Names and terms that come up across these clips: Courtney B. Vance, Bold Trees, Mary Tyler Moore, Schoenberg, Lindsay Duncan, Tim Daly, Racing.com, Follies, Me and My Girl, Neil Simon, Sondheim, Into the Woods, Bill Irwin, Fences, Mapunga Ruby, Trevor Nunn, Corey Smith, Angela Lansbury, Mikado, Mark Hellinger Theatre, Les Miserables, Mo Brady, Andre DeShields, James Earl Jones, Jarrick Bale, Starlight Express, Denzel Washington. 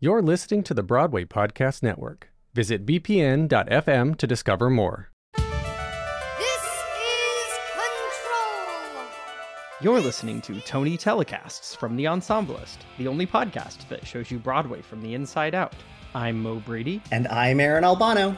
You're listening to the Broadway Podcast Network. Visit bpn.fm to discover more. This is Control! You're listening to Tony Telecasts from The Ensemblist, the only podcast that shows you Broadway from the inside out. I'm Mo Brady. And I'm Aaron Albano.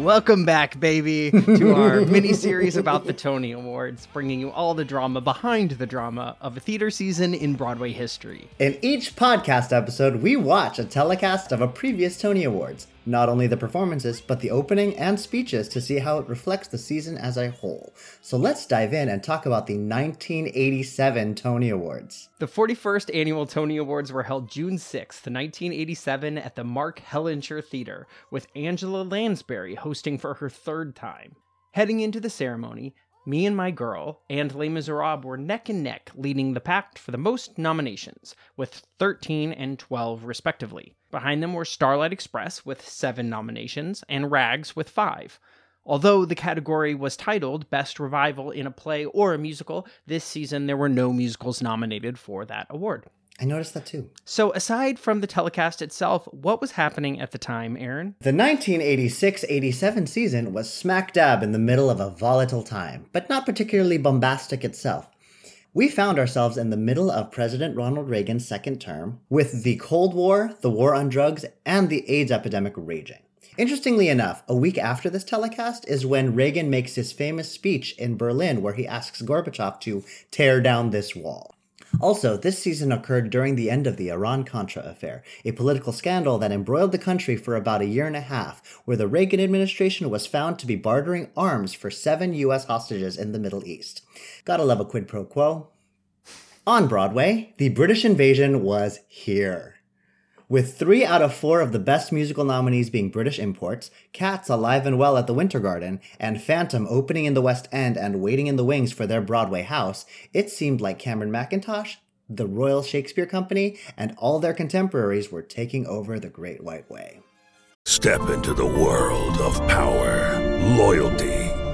Welcome back, baby, to our mini-series about the Tony Awards, bringing you all the drama behind the drama of a theater season in Broadway history. In each podcast episode, we watch a telecast of a previous Tony Awards, not only the performances, but the opening and speeches to see how it reflects the season as a whole. So let's dive in and talk about the 1987 Tony Awards. The 41st Annual Tony Awards were held June 6th, 1987 at the Mark Hellinger Theatre, with Angela Lansbury hosting for her third time. Heading into the ceremony, Me and My Girl and Les Miserables were neck and neck, leading the pack for the most nominations, with 13 and 12 respectively. Behind them were Starlight Express with 7 nominations and Rags with 5. Although the category was titled Best Revival in a Play or a Musical, this season there were no musicals nominated for that award. I noticed that too. So aside from the telecast itself, what was happening at the time, Aaron? The 1986-87 season was smack dab in the middle of a volatile time, but not particularly bombastic itself. We found ourselves in the middle of President Ronald Reagan's second term, with the Cold War, the war on drugs, and the AIDS epidemic raging. Interestingly enough, a week after this telecast is when Reagan makes his famous speech in Berlin where he asks Gorbachev to tear down this wall. Also, this season occurred during the end of the Iran-Contra affair, a political scandal that embroiled the country for about a year and a half, where the Reagan administration was found to be bartering arms for 7 U.S. hostages in the Middle East. Gotta love a quid pro quo. On Broadway, the British invasion was here. With 3 out of 4 of the best musical nominees being British imports, Cats alive and well at the Winter Garden, and Phantom opening in the West End and waiting in the wings for their Broadway house, it seemed like Cameron Mackintosh, the Royal Shakespeare Company, and all their contemporaries were taking over the Great White Way. Step into the world of power, loyalty,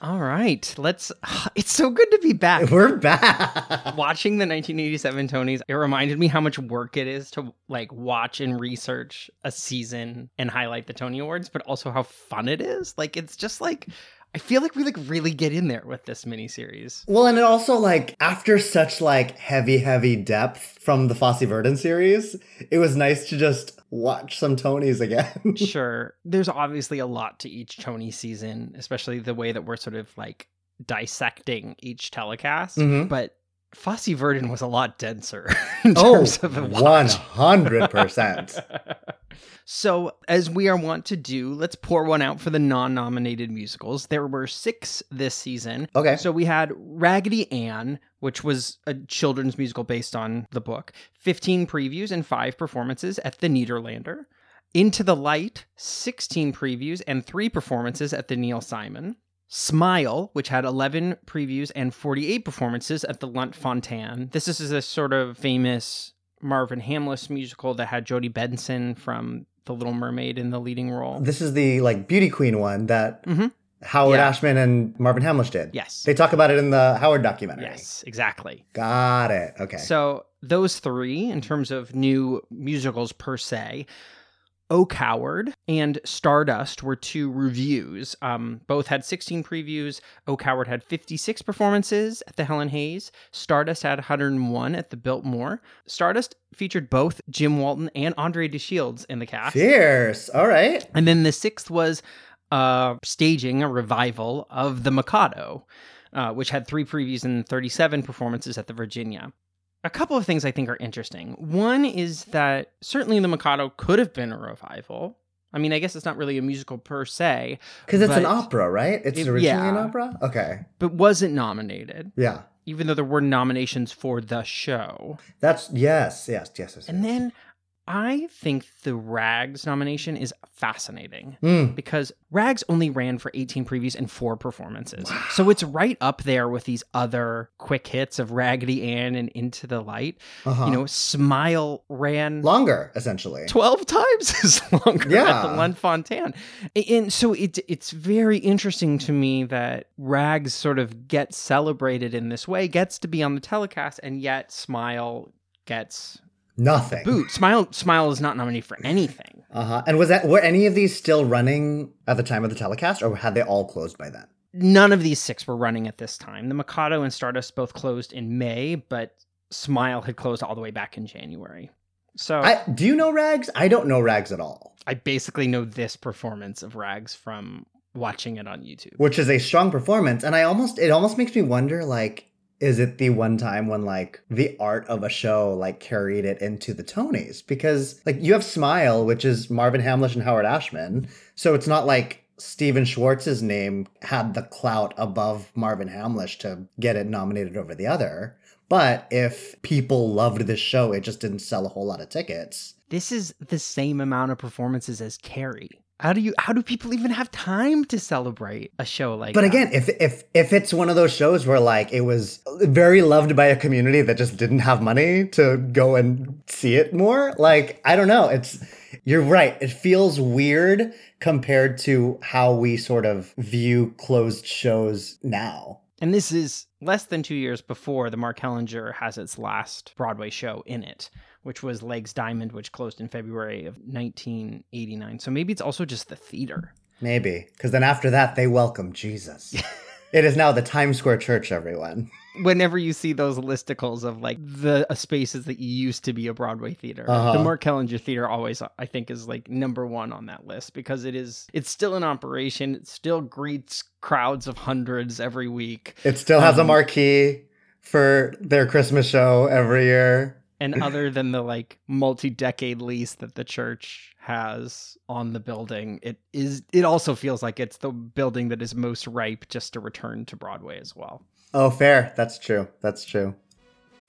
All right, it's so good to be back. We're back. Watching the 1987 Tonys, it reminded me how much work it is to watch and research a season and highlight the Tony Awards, but also how fun it is. I feel like we really get in there with this miniseries. Well, and it also after such heavy depth from the Fosse/Verdon series, it was nice to just watch some Tonys again. Sure. There's obviously a lot to each Tony season, especially the way that we're sort of dissecting each telecast. Mm-hmm. But Fosse/Verdon was a lot denser in terms of a watch. 100%. So, as we are wont to do, let's pour one out for the non-nominated musicals. There were 6 this season. Okay. So we had Raggedy Ann, which was a children's musical based on the book, 15 previews and 5 performances at the Nederlander. Into the Light, 16 previews and 3 performances at the Neil Simon. Smile, which had 11 previews and 48 performances at the Lunt-Fontanne. This is a sort of famous Marvin Hamlisch musical that had Jodie Benson from The Little Mermaid in the leading role. This is the Beauty Queen one that Howard Ashman and Marvin Hamlisch did. Yes. They talk about it in the Howard documentary. Yes, exactly. Got it. Okay. So those 3 in terms of new musicals per se. O Coward and Stardust were 2 reviews. Both had 16 previews. O Coward had 56 performances at the Helen Hayes. Stardust had 101 at the Biltmore. Stardust featured both Jim Walton and Andre DeShields in the cast. Fierce. All right. And then the 6th was staging a revival of the Mikado, which had 3 previews and 37 performances at the Virginia. A couple of things I think are interesting. One is that certainly the Mikado could have been a revival. I mean, I guess it's not really a musical per se. Because it's an opera, right? It's originally an opera? Okay. But wasn't nominated. Yeah. Even though there were nominations for the show. That's, yes. And then I think the Rags nomination is fascinating because Rags only ran for 18 previews and 4 performances. Wow. So it's right up there with these other quick hits of Raggedy Ann and Into the Light. Uh-huh. You know, Smile ran... longer, essentially. 12 times as longer at the Lunt-Fontanne. And so it's very interesting to me that Rags sort of gets celebrated in this way, gets to be on the telecast, and yet Smile gets... nothing. Boot. Smile is not nominated for anything. Uh-huh. And were any of these still running at the time of the telecast, or had they all closed by then? None of these 6 were running at this time. The Mikado and Stardust both closed in May, but Smile had closed all the way back in January. So, do you know Rags? I don't know Rags at all. I basically know this performance of Rags from watching it on YouTube, which is a strong performance, and it almost makes me wonder, like, is it the one time when, like, the art of a show, like, carried it into the Tonys? Because, like, you have Smile, which is Marvin Hamlisch and Howard Ashman. So it's not like Stephen Schwartz's name had the clout above Marvin Hamlisch to get it nominated over the other. But if people loved this show, it just didn't sell a whole lot of tickets. This is the same amount of performances as Carrie. How do people even have time to celebrate a show like that? But again, if it's one of those shows where, like, it was very loved by a community that just didn't have money to go and see it more, like, I don't know. You're right. It feels weird compared to how we sort of view closed shows now. And this is less than 2 years before the Mark Hellinger has its last Broadway show in it, which was Legs Diamond, which closed in February of 1989. So maybe it's also just the theater. Maybe, because then after that, they welcome Jesus. It is now the Times Square Church, everyone. Whenever you see those listicles of, like, the spaces that used to be a Broadway theater, the Mark Hellinger Theater always, I think, is, like, #1 on that list, because it's still in operation. It still greets crowds of hundreds every week. It still has a marquee for their Christmas show every year. And other than the, like, multi-decade lease that the church has on the building, it also feels like it's the building that is most ripe just to return to Broadway as well. Oh, fair. That's true.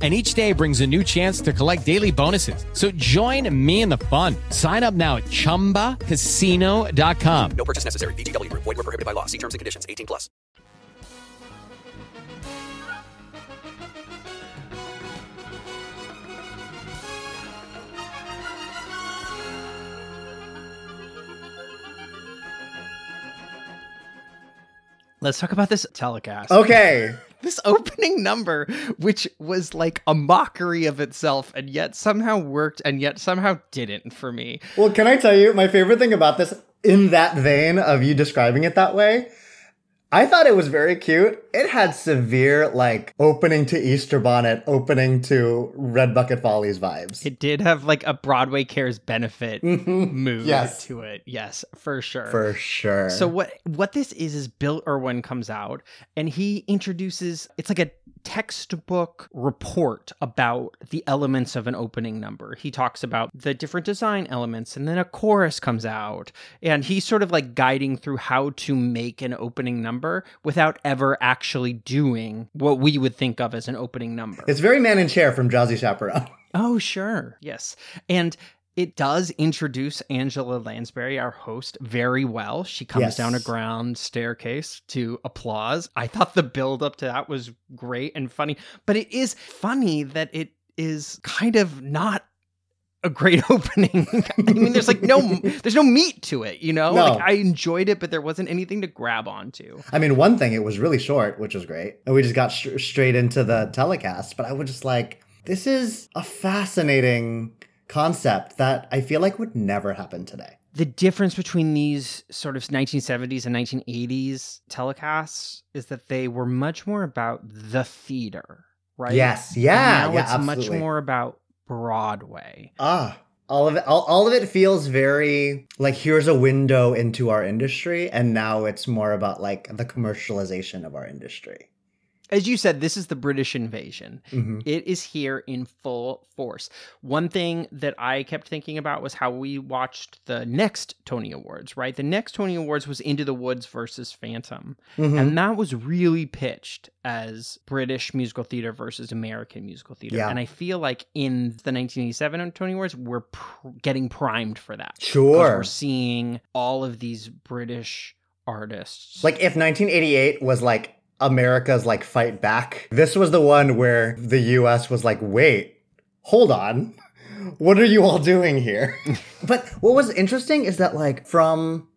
and each day brings a new chance to collect daily bonuses. So join me in the fun. Sign up now at ChumbaCasino.com. No purchase necessary. VGW. Void where prohibited by law. See terms and conditions. 18+. Let's talk about this telecast. Okay. This opening number, which was like a mockery of itself and yet somehow worked and yet somehow didn't for me. Well, can I tell you my favorite thing about this, in that vein of you describing it that way? I thought it was very cute. It had severe, like, opening to Easter Bonnet, opening to Red Bucket Follies vibes. It did have, like, a Broadway Cares benefit mood to it. Yes, for sure. For sure. So what this is Bill Irwin comes out, and he introduces, it's like a textbook report about the elements of an opening number. He talks about the different design elements, and then a chorus comes out, and he's sort of like guiding through how to make an opening number without ever actually doing what we would think of as an opening number. It's very Man in Chair from Jazzy Chaperone. Oh, sure. Yes. And It does introduce Angela Lansbury, our host, very well. She comes down a ground staircase to applause. I thought the build up to that was great and funny, but it is funny that it is kind of not a great opening. I mean, there's no meat to it, you know? No. Like, I enjoyed it, but there wasn't anything to grab onto. I mean, one thing, it was really short, which was great. And we just got straight into the telecast, but I was just like, this is a fascinating concept that I feel like would never happen today. The difference between these sort of 1970s and 1980s telecasts is that they were much more about the theater, right? Yes, yeah, and now it's absolutely much more about Broadway. All of it feels very like, here's a window into our industry, and now it's more about like the commercialization of our industry. As you said, this is the British invasion. Mm-hmm. It is here in full force. One thing that I kept thinking about was how we watched the next Tony Awards, right? The next Tony Awards was Into the Woods versus Phantom. Mm-hmm. And that was really pitched as British musical theater versus American musical theater. Yeah. And I feel like in the 1987 Tony Awards, we're getting primed for that. Sure. Because we're seeing all of these British artists. Like, if 1988 was like America's like fight back, this was the one where the US was like, wait, hold on, what are you all doing here? But what was interesting is that, like, from,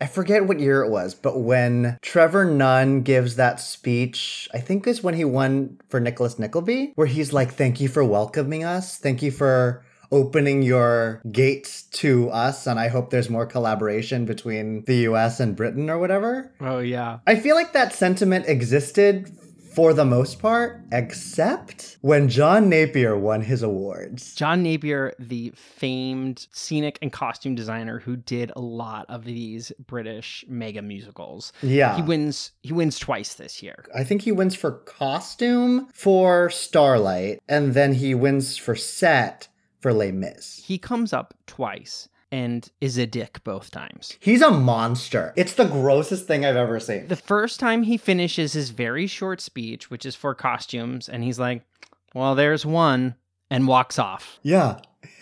I forget what year it was, but when Trevor Nunn gives that speech, I think it's when he won for Nicholas Nickleby, where he's like, thank you for welcoming us, thank you for opening your gates to us, and I hope there's more collaboration between the US and Britain or whatever. Oh, yeah. I feel like that sentiment existed for the most part, except when John Napier won his awards. John Napier, the famed scenic and costume designer who did a lot of these British mega musicals. Yeah. He wins twice this year. I think he wins for costume for Starlight, and then he wins for set for Les Mis. He comes up twice and is a dick both times. He's a monster. It's the grossest thing I've ever seen. The first time he finishes his very short speech, which is for costumes, and he's like, well, there's one, and walks off. Yeah,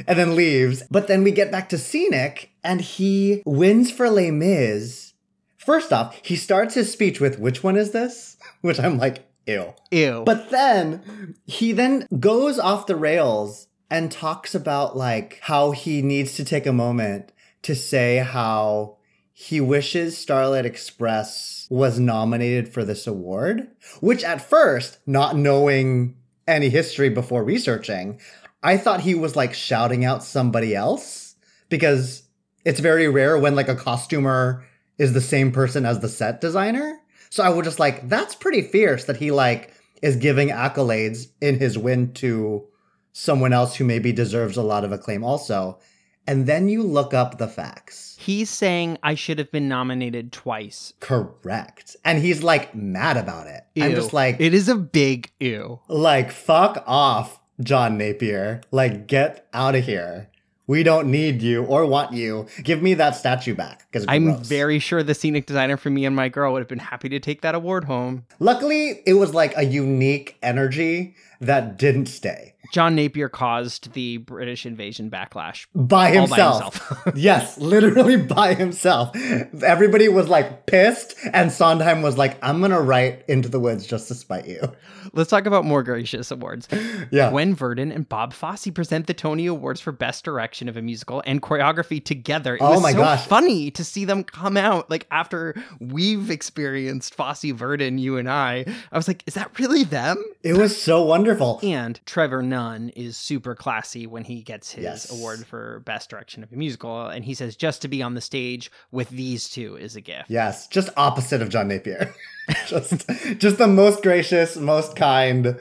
and then leaves. But then we get back to scenic, and he wins for Les Mis. First off, he starts his speech with, which one is this? Which I'm like, ew. Ew. But then he goes off the rails and talks about, like, how he needs to take a moment to say how he wishes Starlight Express was nominated for this award. Which at first, not knowing any history before researching, I thought he was, like, shouting out somebody else. Because it's very rare when, like, a costumer is the same person as the set designer. So I was just like, that's pretty fierce that he, like, is giving accolades in his win to someone else who maybe deserves a lot of acclaim also. And then you look up the facts. He's saying, I should have been nominated twice. Correct. And he's, like, mad about it. Ew. I'm just like, it is a big ew. Like, fuck off, John Napier. Like, get out of here. We don't need you or want you. Give me that statue back. Because I'm gross. Very sure the scenic designer for Me and My Girl would have been happy to take that award home. Luckily, it was like a unique energy that didn't stay. John Napier caused the British invasion backlash. By himself. Yes, literally by himself. Everybody was, like, pissed, and Sondheim was like, I'm going to write Into the Woods just to spite you. Let's talk about more gracious awards. Yeah. Gwen Verdon and Bob Fosse present the Tony Awards for Best Direction of a Musical and Choreography together. It was so funny to see them come out, like, after we've experienced Fosse/Verdon, you and I was like, is that really them? It was so wonderful. And Trevor Nunn is super classy when he gets his award for Best Direction of a Musical, and he says, just to be on the stage with these two is a gift. Yes, just opposite of John Napier. just the most gracious, most kind,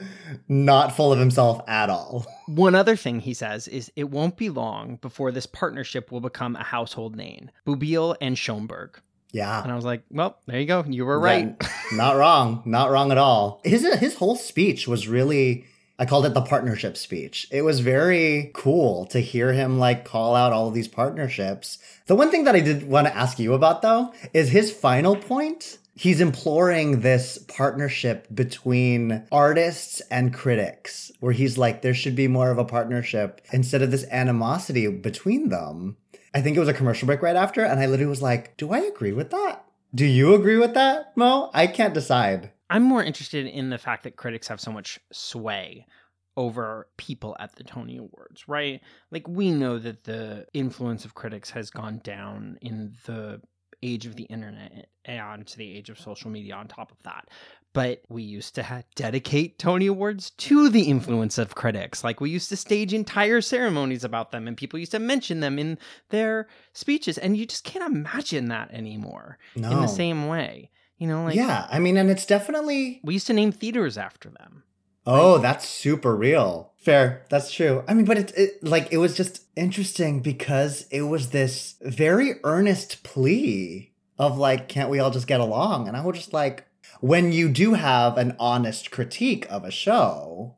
not full of himself at all. One other thing he says is, it won't be long before this partnership will become a household name, Boublil and Schoenberg. Yeah. And I was like, well, there you go. You were right. Not wrong. Not wrong at all. His whole speech was really, I called it the partnership speech. It was very cool to hear him, like, call out all of these partnerships. The one thing that I did want to ask you about, though, is his final point. He's imploring this partnership between artists and critics, where he's like, there should be more of a partnership instead of this animosity between them. I think it was a commercial break right after, and I literally was like, do I agree with that? Do you agree with that, Mo? I can't decide. I'm more interested in the fact that critics have so much sway over people at the Tony Awards, right? Like, we know that the influence of critics has gone down in the age of the internet and to the age of social media on top of that. But we used to dedicate Tony Awards to the influence of critics. Like, we used to stage entire ceremonies about them, and people used to mention them in their speeches. And you just can't imagine that anymore in the same way. You know, like... Yeah, I mean, and it's definitely... We used to name theaters after them. Oh, right? That's super real. Fair. That's true. I mean, but it was just interesting because it was this very earnest plea of like, can't we all just get along? And I was just like, when you do have an honest critique of a show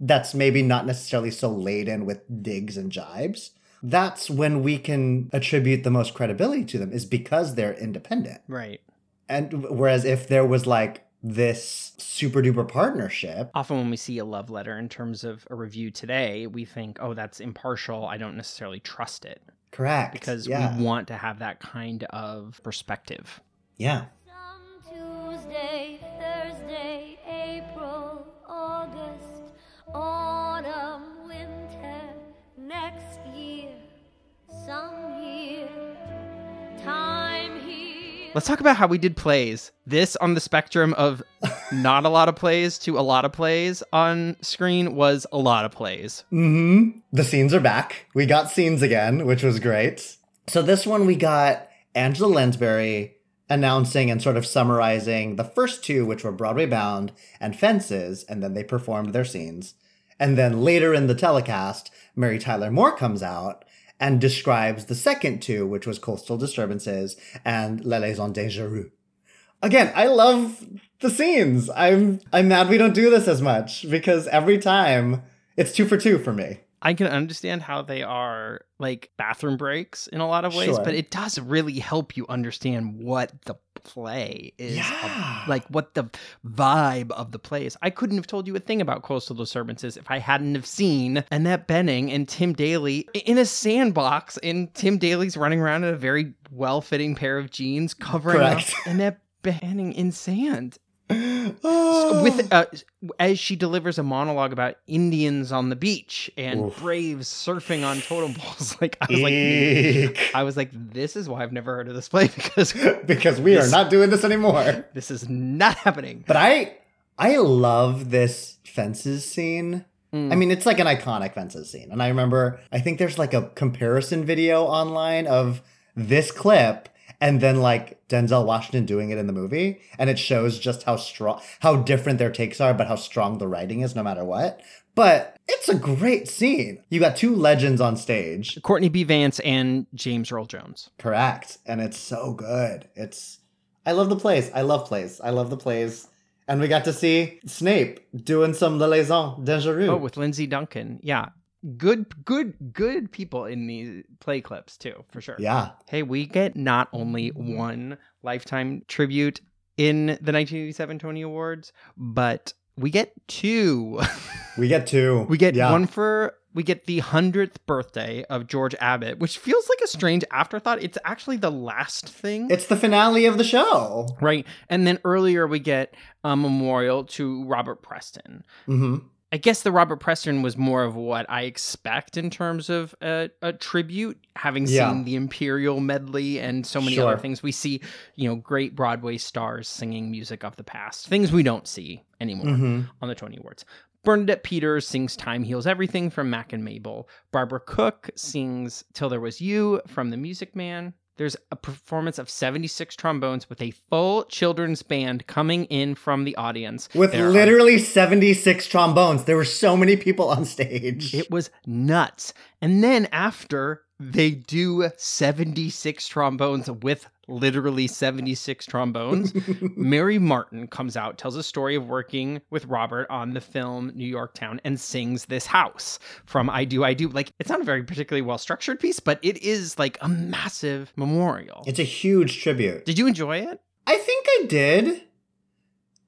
that's maybe not necessarily so laden with digs and jibes, that's when we can attribute the most credibility to them, is because they're independent. Right. And whereas if there was like this super duper partnership. Often when we see a love letter in terms of a review today, we think, oh, that's impartial. I don't necessarily trust it. Correct. Because we want to have that kind of perspective. Yeah. Some Tuesday, Thursday, April, August, autumn, winter, next year, some year, time here. Let's talk about how we did plays. This, on the spectrum of not a lot of plays to a lot of plays on screen, was a lot of plays. Mm-hmm. The scenes are back. We got scenes again, which was great. So this one we got Angela Lansbury announcing and sort of summarizing the first two, which were Broadway Bound and Fences, and then they performed their scenes. And then later in the telecast, Mary Tyler Moore comes out and describes the second two, which was Coastal Disturbances and Les Liaisons Dangereuses. Again, I love the scenes. I'm mad we don't do this as much, because every time it's 2 for 2 for me. I can understand how they are like bathroom breaks in a lot of ways, sure, but it does really help you understand what the play is, like what the vibe of the play is. I couldn't have told you a thing about Coastal Disturbances if I hadn't have seen Annette Benning and Tim Daly in a sandbox, and Tim Daly's running around in a very well-fitting pair of jeans covering up Annette Benning in sand. So as she delivers a monologue about Indians on the beach and braves surfing on totem poles, I was like, this is why I've never heard of this play, because we are not doing this anymore. This is not happening. But I love this Fences scene. I mean, it's like an iconic Fences scene, and I remember, I think there's like a comparison video online of this clip and then like Denzel Washington doing it in the movie. And it shows just how different their takes are, but how strong the writing is no matter what. But it's a great scene. You got two legends on stage. Courtney B. Vance and James Earl Jones. Correct. And it's so good. I love the plays. I love plays. I love the plays. And we got to see Snape doing some Les Liaisons Dangereuses. Oh, with Lindsay Duncan. Yeah. Good people in these play clips too, for sure. Yeah. Hey, we get not only one lifetime tribute in the 1987 Tony Awards, but we get two. We get one for... We get the 100th birthday of George Abbott, which feels like a strange afterthought. It's actually the last thing. It's the finale of the show. Right. And then earlier we get a memorial to Robert Preston. Mm-hmm. I guess the Robert Preston was more of what I expect in terms of a tribute, having seen the Imperial medley and so many other things. We see, great Broadway stars singing music of the past, things we don't see anymore on the Tony Awards. Bernadette Peters sings Time Heals Everything from Mac and Mabel. Barbara Cook sings Till There Was You from The Music Man. There's a performance of 76 trombones with a full children's band coming in from the audience. With literally 76 trombones. There were so many people on stage. It was nuts. And then after, they do 76 trombones with literally 76 trombones. Mary Martin comes out, tells a story of working with Robert on the film New York Town, and sings This House from I Do, I Do. Like, it's not a very particularly well-structured piece, but it is like a massive memorial. It's a huge tribute. Did you enjoy it? I think I did.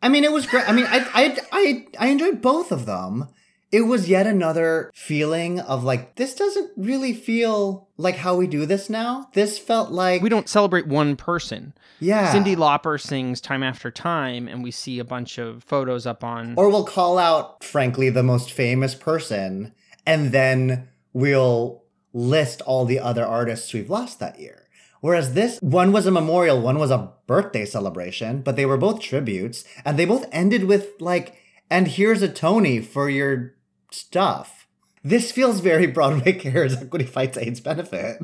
I mean, it was great. I mean, I enjoyed both of them. It was yet another feeling of like, this doesn't really feel like how we do this now. This felt like... we don't celebrate one person. Yeah. Cyndi Lauper sings Time After Time, and we see a bunch of photos up on... or we'll call out, frankly, the most famous person, and then we'll list all the other artists we've lost that year. Whereas this, one was a memorial, one was a birthday celebration, but they were both tributes, and they both ended with like, and here's a Tony for your stuff. This feels very Broadway Cares, Equity Fights AIDS Benefit.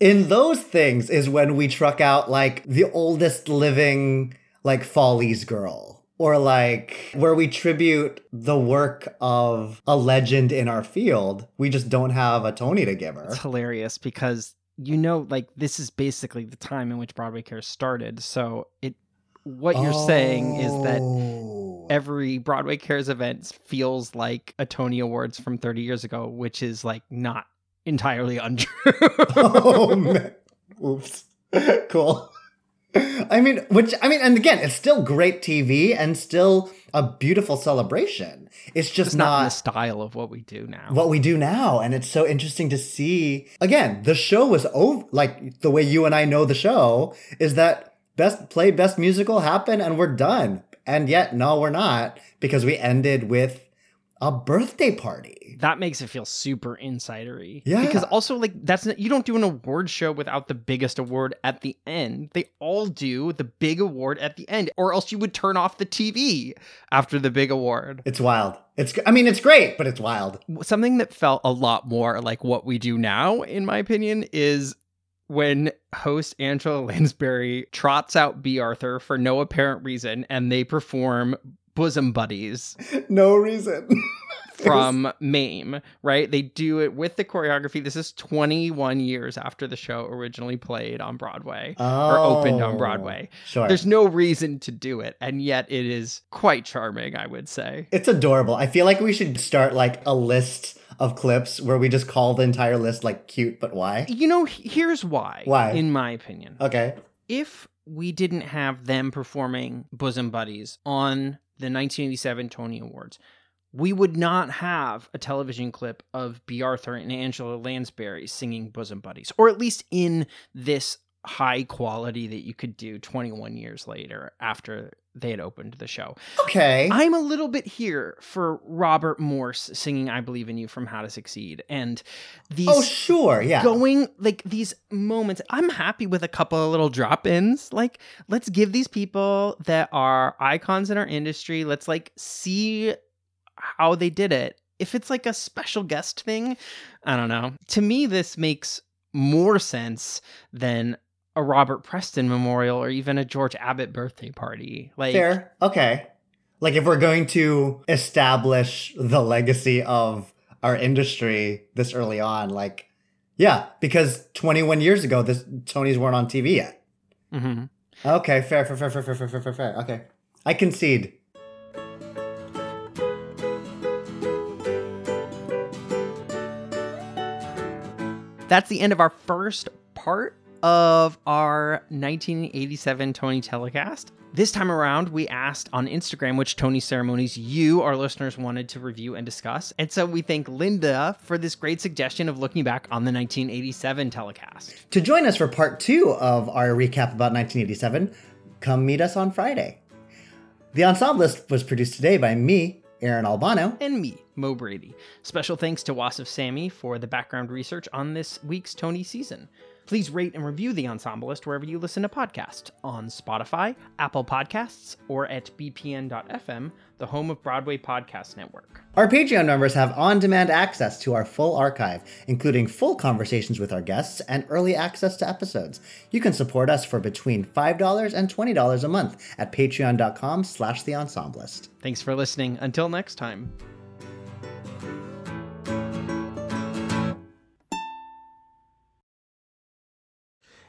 In those things is when we truck out like the oldest living like Follies girl, or like where we tribute the work of a legend in our field. We just don't have a Tony to give her. It's hilarious because, you know, like this is basically the time in which Broadway Cares started. So what you're saying is that every Broadway Cares event feels like a Tony Awards from 30 years ago, which is like not entirely untrue. Oh, man. Oops. Cool. And again, it's still great TV and still a beautiful celebration. It's just not in the style of what we do now. And it's so interesting to see. Again, the show was over. Like the way you and I know the show is that best play, best musical happen, and we're done. And yet, no, we're not, because we ended with a birthday party. That makes it feel super insidery. Yeah. Because also, like, you don't do an award show without the biggest award at the end. They all do the big award at the end, or else you would turn off the TV after the big award. It's wild. It's great, but it's wild. Something that felt a lot more like what we do now, in my opinion, is when host Angela Lansbury trots out B. Arthur for no apparent reason, and they perform Bosom Buddies. No reason. From MAME, right? They do it with the choreography. This is 21 years after the show originally played on Broadway or opened on Broadway. Sure. There's no reason to do it. And yet it is quite charming, I would say. It's adorable. I feel like we should start like a list of clips where we just call the entire list like cute, but why? You know, here's why. Why? In my opinion. Okay. If we didn't have them performing Bosom Buddies on the 1987 Tony Awards, we would not have a television clip of B. Arthur and Angela Lansbury singing Bosom Buddies, or at least in this high quality that you could do 21 years later after they had opened the show. Okay. I'm a little bit here for Robert Morse singing I Believe in You from How to Succeed. And these... oh, sure, yeah. Going, like, these moments. I'm happy with a couple of little drop-ins. Like, let's give these people that are icons in our industry, let's, like, see how they did it. If it's, like, a special guest thing, I don't know. To me, this makes more sense than a Robert Preston memorial or even a George Abbott birthday party. Like, fair. Okay. Like if we're going to establish the legacy of our industry this early on, like, yeah, because 21 years ago, this Tonys weren't on TV yet. Mm-hmm. Okay. Fair. Okay. I concede. That's the end of our first part of our 1987 Tony telecast. This time around, we asked on Instagram which Tony ceremonies you, our listeners, wanted to review and discuss. And so we thank Linda for this great suggestion of looking back on the 1987 telecast. To join us for part 2 of our recap about 1987, come meet us on Friday. The Ensemblist was produced today by me, Aaron Albano. And me, Mo Brady. Special thanks to Wasif Sami for the background research on this week's Tony season. Please rate and review The Ensemblist wherever you listen to podcasts, on Spotify, Apple Podcasts, or at bpn.fm, the home of Broadway Podcast Network. Our Patreon members have on-demand access to our full archive, including full conversations with our guests and early access to episodes. You can support us for between $5 and $20 a month at patreon.com/The Ensemblist. Thanks for listening. Until next time.